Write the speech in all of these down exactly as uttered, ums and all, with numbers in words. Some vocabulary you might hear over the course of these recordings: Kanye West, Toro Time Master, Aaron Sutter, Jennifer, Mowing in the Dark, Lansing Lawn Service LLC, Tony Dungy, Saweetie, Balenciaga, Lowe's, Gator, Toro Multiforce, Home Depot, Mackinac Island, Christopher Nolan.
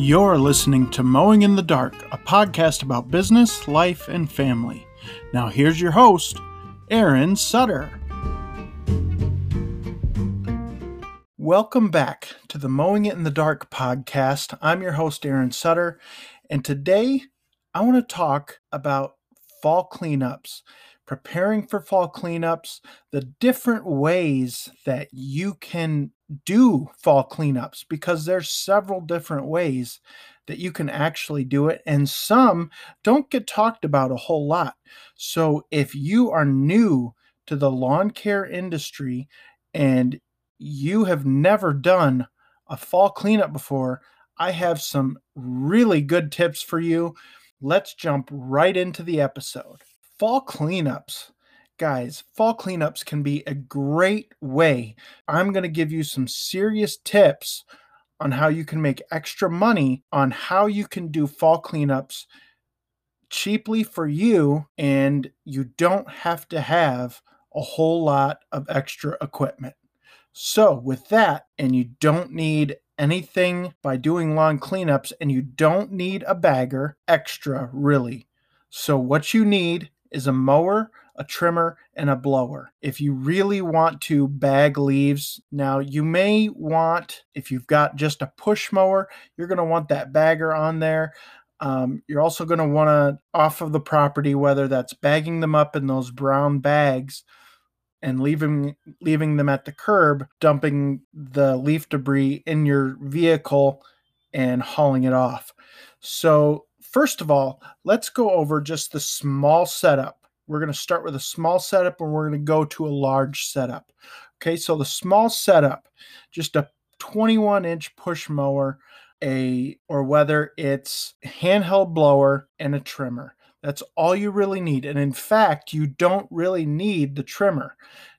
You're listening to Mowing in the Dark, a podcast about business, life, and family. Now here's your host, Aaron Sutter. Welcome back to the Mowing It in the Dark podcast. I'm your host, Aaron Sutter, and today I want to talk about fall cleanups, preparing for fall cleanups, the different ways that you can do fall cleanups, because there's several different ways that you can actually do it, and some don't get talked about a whole lot. So if you are new to the lawn care industry and you have never done a fall cleanup before, I have some really good tips for you. Let's jump right into the episode. Fall cleanups. Guys, fall cleanups can be a great way. I'm going to give you some serious tips on how you can make extra money, on how you can do fall cleanups cheaply for you, and you don't have to have a whole lot of extra equipment. So with that, and you don't need anything by doing lawn cleanups, and you don't need a bagger extra, really. So what you need is a mower, a trimmer, and a blower. If you really want to bag leaves, now you may want, if you've got just a push mower, you're going to want that bagger on there. Um, you're also going to want to, off of the property, whether that's bagging them up in those brown bags and leaving leaving them at the curb, dumping the leaf debris in your vehicle and hauling it off. So first of all, let's go over just the small setup. We're going to start with a small setup and we're going to go to a large setup. Okay, so the small setup, just a twenty-one inch push mower, a or whether it's handheld blower and a trimmer. That's all you really need. And in fact, you don't really need the trimmer.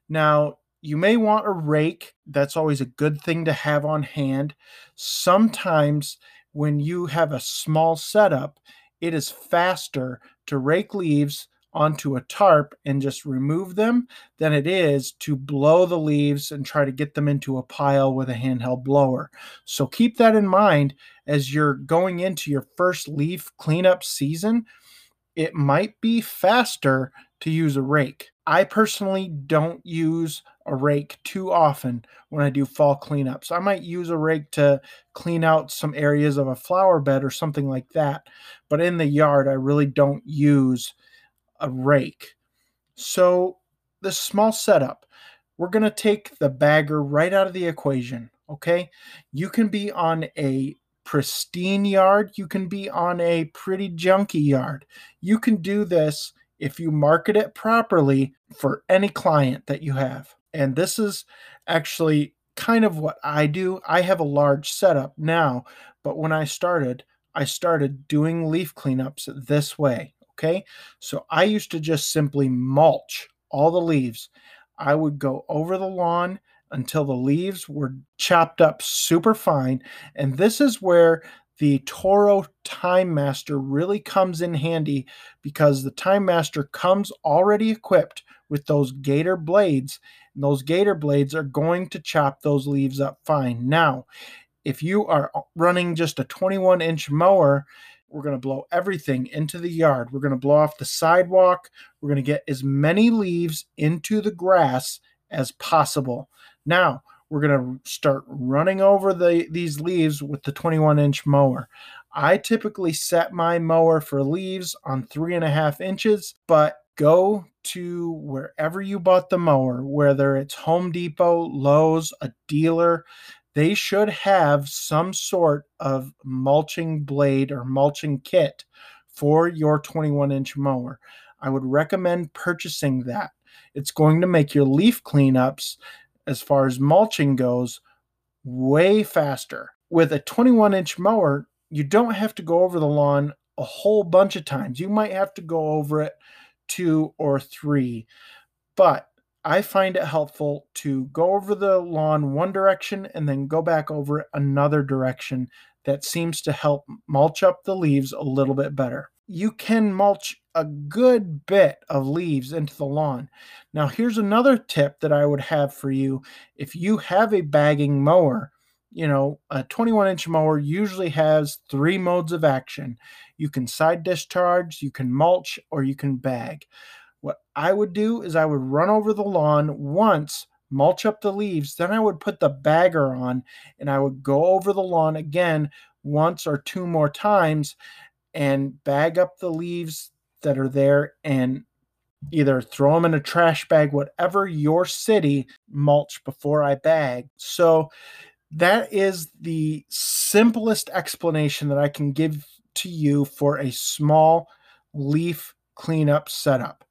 Now, you may want a rake. That's always a good thing to have on hand. Sometimes when you have a small setup, it is faster to rake leaves onto a tarp and just remove them than it is to blow the leaves and try to get them into a pile with a handheld blower. So keep that in mind as you're going into your first leaf cleanup season. It might be faster to use a rake. I personally don't use a rake too often when I do fall cleanups. I might use a rake to clean out some areas of a flower bed or something like that, but in the yard, I really don't use a rake. So this small setup, we're going to take the bagger right out of the equation. Okay. You can be on a pristine yard. You can be on a pretty junky yard. You can do this if you market it properly for any client that you have. And this is actually kind of what I do. I have a large setup now, but when I started, I started doing leaf cleanups this way. Okay, so I used to just simply mulch all the leaves. I would go over the lawn until the leaves were chopped up super fine. And this is where the Toro Time Master really comes in handy, because the Time Master comes already equipped with those Gator blades. And those Gator blades are going to chop those leaves up fine. Now, if you are running just a twenty-one inch mower, we're going to blow everything into the yard. We're going to blow off the sidewalk. We're going to get as many leaves into the grass as possible. Now, we're going to start running over the these leaves with the twenty-one inch mower. I typically set my mower for leaves on three and a half inches, but go to wherever you bought the mower, whether it's Home Depot, Lowe's, a dealer. They should have some sort of mulching blade or mulching kit for your twenty-one inch mower. I would recommend purchasing that. It's going to make your leaf cleanups, as far as mulching goes, way faster. With a twenty-one inch mower, you don't have to go over the lawn a whole bunch of times. You might have to go over it two or three, but I find it helpful to go over the lawn one direction and then go back over it another direction. That seems to help mulch up the leaves a little bit better. You can mulch a good bit of leaves into the lawn. Now, here's another tip that I would have for you. If you have a bagging mower, you know, a twenty-one inch mower usually has three modes of action. You can side discharge, you can mulch, or you can bag. What I would do is I would run over the lawn once, mulch up the leaves, then I would put the bagger on and I would go over the lawn again once or two more times and bag up the leaves that are there and either throw them in a trash bag, whatever your city, mulch before I bag. So that is the simplest explanation that I can give to you for a small leaf cleanup setup.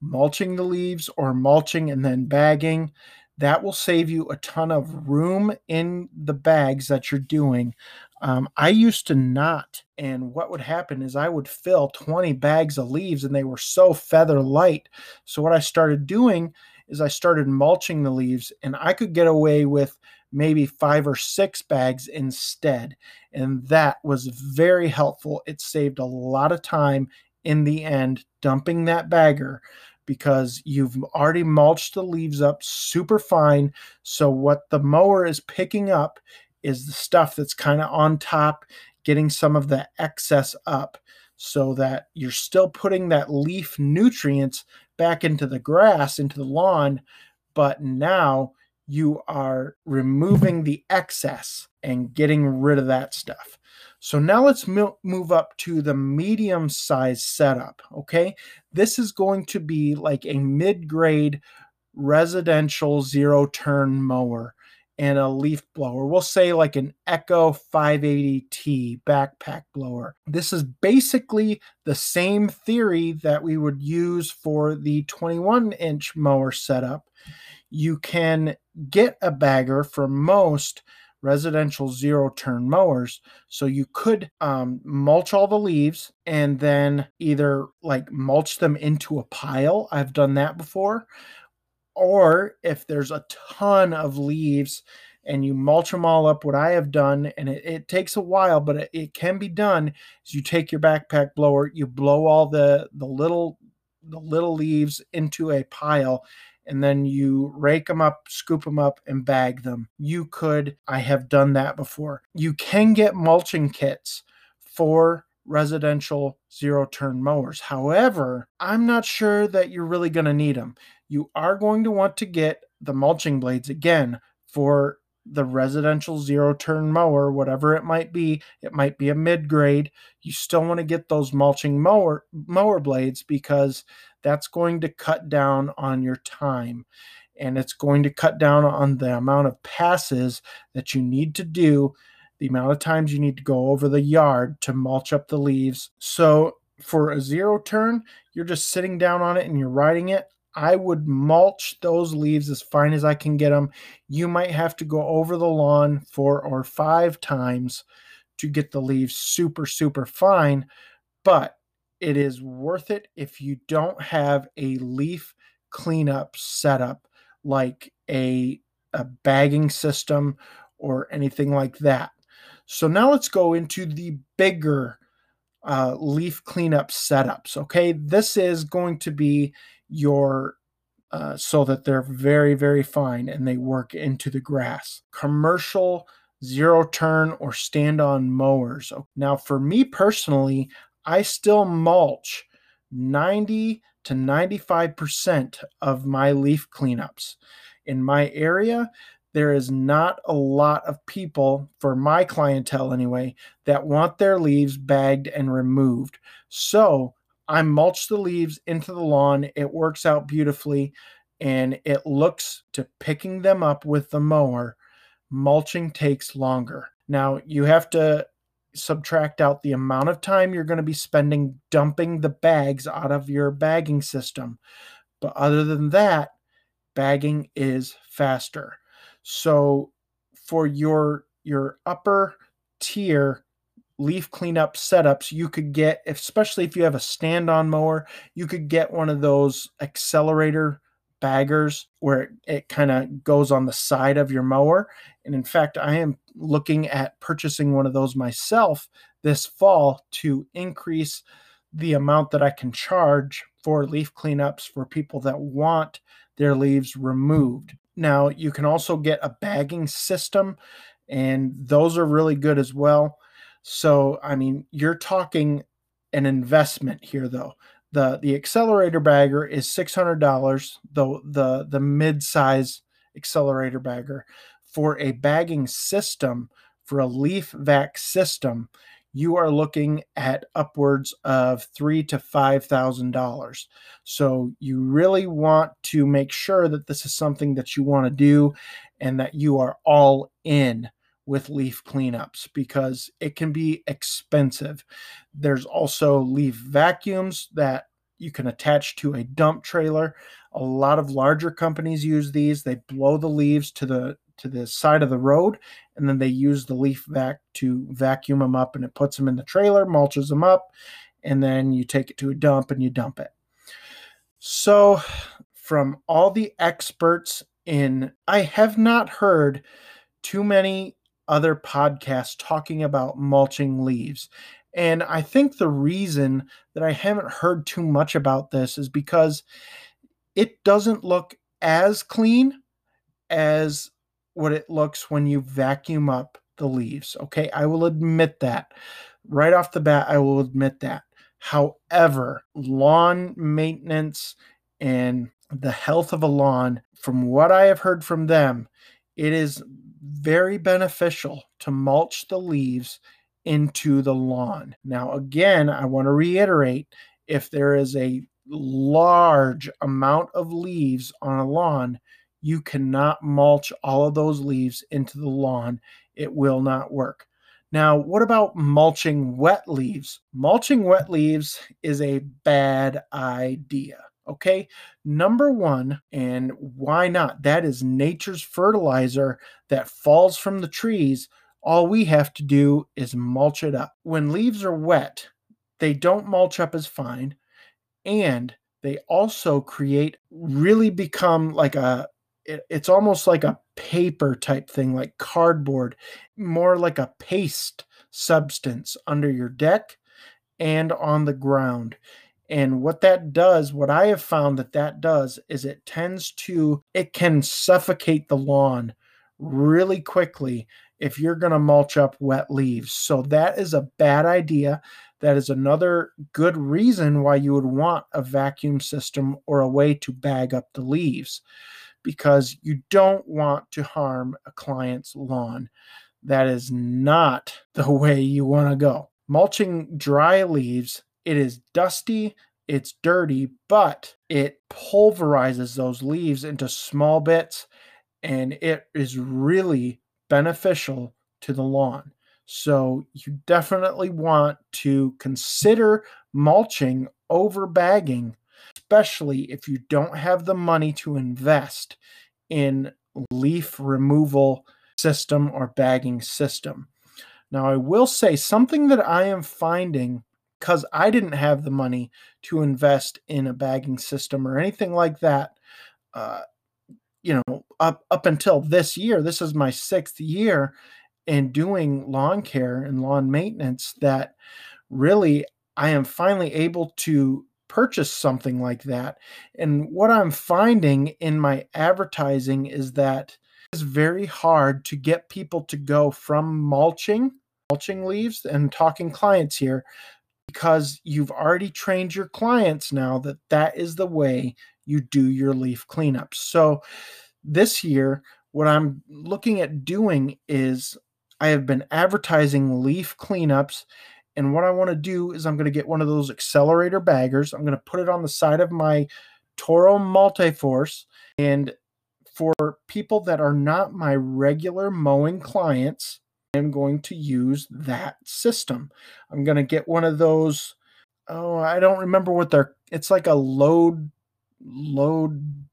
Mulching the leaves or mulching and then bagging, that will save you a ton of room in the bags that you're doing. Um, I used to not, and what would happen is I would fill twenty bags of leaves and they were so feather light. So what I started doing is I started mulching the leaves and I could get away with maybe five or six bags instead. And that was very helpful. It saved a lot of time in the end dumping that bagger because you've already mulched the leaves up super fine. So what the mower is picking up is the stuff that's kind of on top, getting some of the excess up so that you're still putting that leaf nutrients back into the grass, into the lawn, but now you are removing the excess and getting rid of that stuff. So now let's move up to the medium size setup, okay? This is going to be like a mid-grade residential zero-turn mower and a leaf blower. We'll say like an Echo five eighty T backpack blower. This is basically the same theory that we would use for the twenty-one inch mower setup. You can get a bagger for most residential zero-turn mowers. So you could um, mulch all the leaves and then either like mulch them into a pile. I've done that before. Or if there's a ton of leaves and you mulch them all up, what I have done, and it, it takes a while, but it, it can be done, is you take your backpack blower, you blow all the, the, little, the little leaves into a pile, and then you rake them up, scoop them up, and bag them. You could, I have done that before. You can get mulching kits for residential zero-turn mowers. However, I'm not sure that you're really going to need them. You are going to want to get the mulching blades again for the residential zero-turn mower, whatever it might be. It might be a mid-grade. You still want to get those mulching mower mower blades because that's going to cut down on your time. And it's going to cut down on the amount of passes that you need to do, the amount of times you need to go over the yard to mulch up the leaves. So for a zero-turn, you're just sitting down on it and you're riding it. I would mulch those leaves as fine as I can get them. You might have to go over the lawn four or five times to get the leaves super, super fine, but it is worth it if you don't have a leaf cleanup setup like a, a bagging system or anything like that. So now let's go into the bigger uh, leaf cleanup setups, okay? This is going to be your uh, so that they're very, very fine and they work into the grass. Commercial zero turn or stand on mowers. Now for me personally, I still mulch ninety to ninety-five percent of my leaf cleanups. In my area, there is not a lot of people, for my clientele anyway, that want their leaves bagged and removed. So I mulch the leaves into the lawn. It works out beautifully, and it looks to picking them up with the mower. Mulching takes longer. Now, you have to subtract out the amount of time you're going to be spending dumping the bags out of your bagging system. But other than that, bagging is faster. So for your, your upper tier leaf cleanup setups, you could get, especially if you have a stand-on mower, you could get one of those accelerator baggers where it, it kind of goes on the side of your mower. And in fact, I am looking at purchasing one of those myself this fall to increase the amount that I can charge for leaf cleanups for people that want their leaves removed. Now, you can also get a bagging system and those are really good as well. So, I mean, you're talking an investment here, though. The the accelerator bagger is six hundred dollars, though the, the mid-size accelerator bagger. For a bagging system, for a leaf vac system, you are looking at upwards of three to five thousand dollars. So you really want to make sure that this is something that you want to do and that you are all in with leaf cleanups, because it can be expensive. There's also leaf vacuums that you can attach to a dump trailer. A lot of larger companies use these. They blow the leaves to the to the side of the road, and then they use the leaf vac to vacuum them up, and it puts them in the trailer, mulches them up, and then you take it to a dump and you dump it. So from all the experts in, I have not heard too many other podcasts talking about mulching leaves. And I think the reason that I haven't heard too much about this is because it doesn't look as clean as what it looks when you vacuum up the leaves. Okay, I will admit that. Right off the bat, I will admit that. However, lawn maintenance and the health of a lawn, from what I have heard from them, it is very beneficial to mulch the leaves into the lawn. Now, again, I want to reiterate, if there is a large amount of leaves on a lawn, you cannot mulch all of those leaves into the lawn. It will not work. Now, what about mulching wet leaves? Mulching wet leaves is a bad idea, okay? Number one, and why not? That is nature's fertilizer that falls from the trees. All we have to do is mulch it up. When leaves are wet, they don't mulch up as fine, and they also create, really become like a, it's almost like a paper type thing, like cardboard, more like a paste substance under your deck and on the ground. And what that does, what I have found that that does is it tends to, it can suffocate the lawn really quickly if you're going to mulch up wet leaves. So that is a bad idea. That is another good reason why you would want a vacuum system or a way to bag up the leaves, because you don't want to harm a client's lawn. That is not the way you want to go. Mulching dry leaves, it is dusty, it's dirty, but it pulverizes those leaves into small bits, and it is really beneficial to the lawn. So you definitely want to consider mulching over bagging, especially if you don't have the money to invest in leaf removal system or bagging system. Now, I will say something that I am finding, because I didn't have the money to invest in a bagging system or anything like that, uh, you know, up, up until this year. This is my sixth year in doing lawn care and lawn maintenance that really I am finally able to purchase something like that. And what I'm finding in my advertising is that it's very hard to get people to go from mulching, mulching leaves, and talking clients here, because you've already trained your clients now that that is the way you do your leaf cleanups. So this year, what I'm looking at doing is I have been advertising leaf cleanups. And what I want to do is I'm going to get one of those accelerator baggers. I'm going to put it on the side of my Toro Multiforce. And for people that are not my regular mowing clients, I'm going to use that system. I'm going to get one of those. Oh, I don't remember what they're, it's like a load, load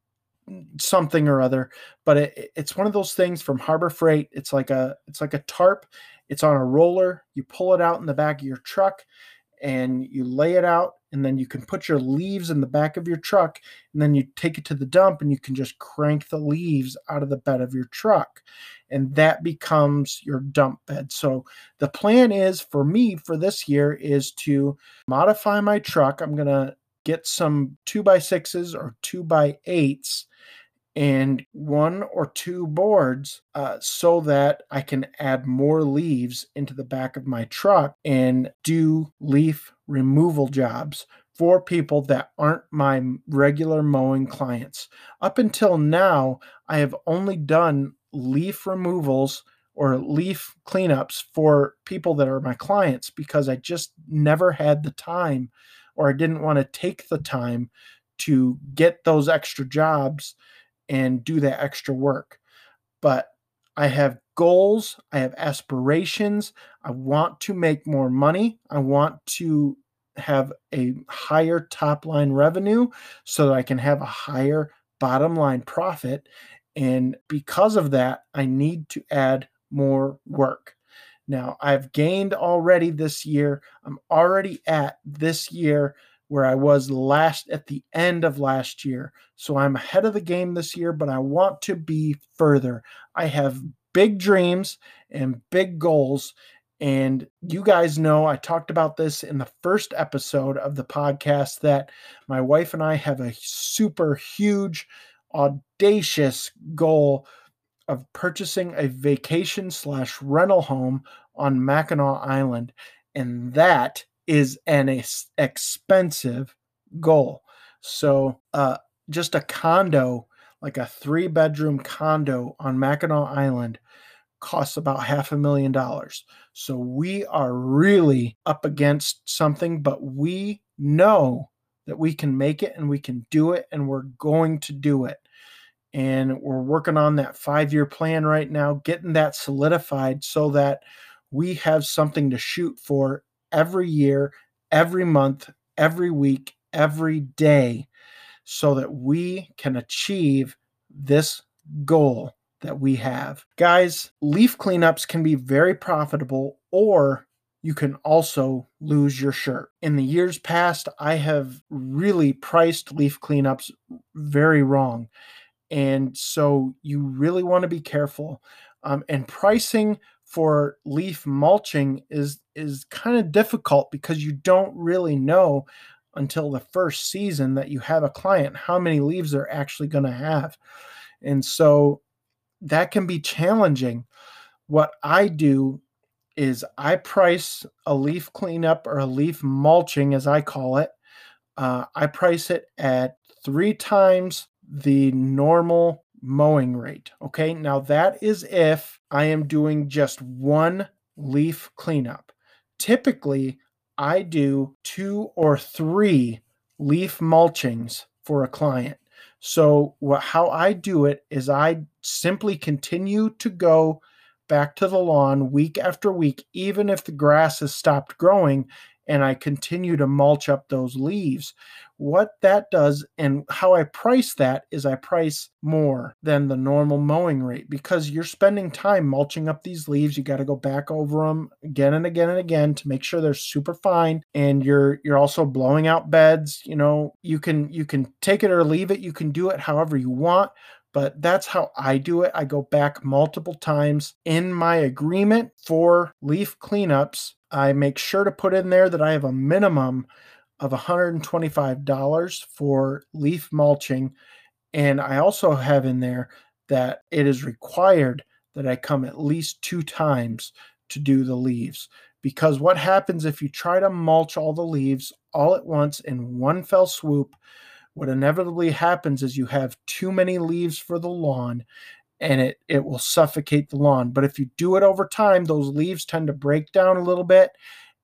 something or other, but it, it's one of those things from Harbor Freight. It's like a, it's like a tarp. It's on a roller. You pull it out in the back of your truck and you lay it out, and then you can put your leaves in the back of your truck, and then you take it to the dump and you can just crank the leaves out of the bed of your truck, and that becomes your dump bed. So the plan is for me for this year is to modify my truck. I'm going to get some two by sixes or two by eights and one or two boards uh, so that I can add more leaves into the back of my truck and do leaf removal jobs for people that aren't my regular mowing clients. Up until now, I have only done leaf removals or leaf cleanups for people that are my clients because I just never had the time, or I didn't want to take the time to get those extra jobs and do that extra work. But I have goals, I have aspirations, I want to make more money, I want to have a higher top line revenue so that I can have a higher bottom line profit. And because of that, I need to add more work. Now, I've gained already this year. I'm already at this year where I was last at the end of last year. So I'm ahead of the game this year, but I want to be further. I have big dreams and big goals. And you guys know, I talked about this in the first episode of the podcast, that my wife and I have a super huge, audacious goal of purchasing a vacation slash rental home on Mackinac Island. And that is an expensive goal. So uh, just a condo, like a three bedroom condo on Mackinac Island, costs about half a million dollars. So we are really up against something, but we know that we can make it and we can do it and we're going to do it. And we're working on that five-year plan right now, getting that solidified so that we have something to shoot for every year, every month, every week, every day, so that we can achieve this goal that we have. Guys, leaf cleanups can be very profitable, or you can also lose your shirt. In the years past, I have really priced leaf cleanups very wrong. And so you really want to be careful. Um, and pricing for leaf mulching is, is kind of difficult because you don't really know until the first season that you have a client how many leaves they're actually going to have. And so that can be challenging. What I do is I price a leaf cleanup or a leaf mulching, as I call it. Uh, I price it at three times the normal mowing rate. Okay, now that is if I am doing just one leaf cleanup. Typically, I do two or three leaf mulchings for a client. So what, how I do it is I simply continue to go back to the lawn week after week, even if the grass has stopped growing, and I continue to mulch up those leaves. What that does and how I price that is I price more than the normal mowing rate because you're spending time mulching up these leaves. You got to go back over them again and again and again to make sure they're super fine. And you're you're also blowing out beds. You know, you can you can take it or leave it. You can do it however you want. But that's how I do it. I go back multiple times in my agreement for leaf cleanups. I make sure to put in there that I have a minimum of one hundred twenty-five dollars for leaf mulching. And I also have in there that it is required that I come at least two times to do the leaves. Because what happens if you try to mulch all the leaves all at once in one fell swoop? What inevitably happens is you have too many leaves for the lawn and it, it will suffocate the lawn. But if you do it over time, those leaves tend to break down a little bit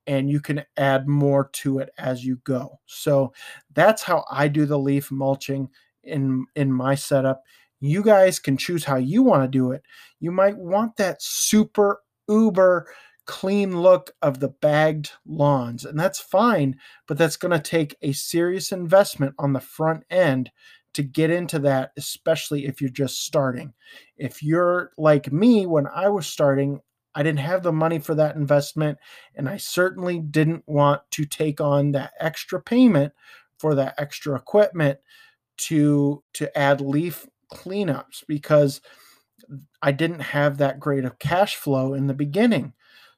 and you can add more to it as you go. So that's how I do the leaf mulching in, in my setup. You guys can choose how you want to do it. You might want that super uber clean look of the bagged lawns, and that's fine, but that's going to take a serious investment on the front end to get into that, especially if you're just starting. If you're like me, when I was starting, I didn't have the money for that investment, and I certainly didn't want to take on that extra payment for that extra equipment to, to add leaf cleanups because I didn't have that great of cash flow in the beginning.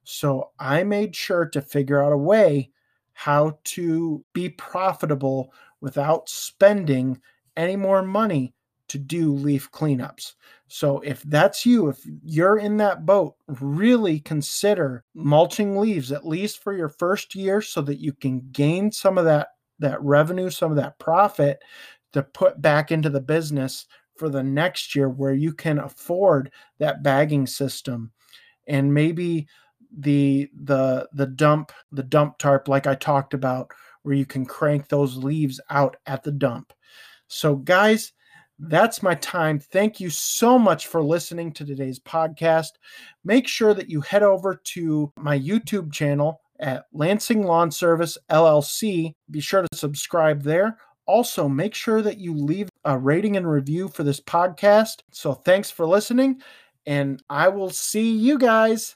So I made sure to figure out a way how to be profitable without spending any more money to do leaf cleanups. So if that's you, if you're in that boat, really consider mulching leaves, at least for your first year, so that you can gain some of that, that revenue, some of that profit to put back into the business for the next year, where you can afford that bagging system. And maybe the the the dump, the dump tarp, like I talked about, where you can crank those leaves out at the dump. So guys, that's my time. Thank you so much for listening to today's podcast. Make sure that you head over to my YouTube channel at Lansing Lawn Service L L C. Be sure to subscribe there. Also, make sure that you leave a rating and review for this podcast. So thanks for listening, and I will see you guys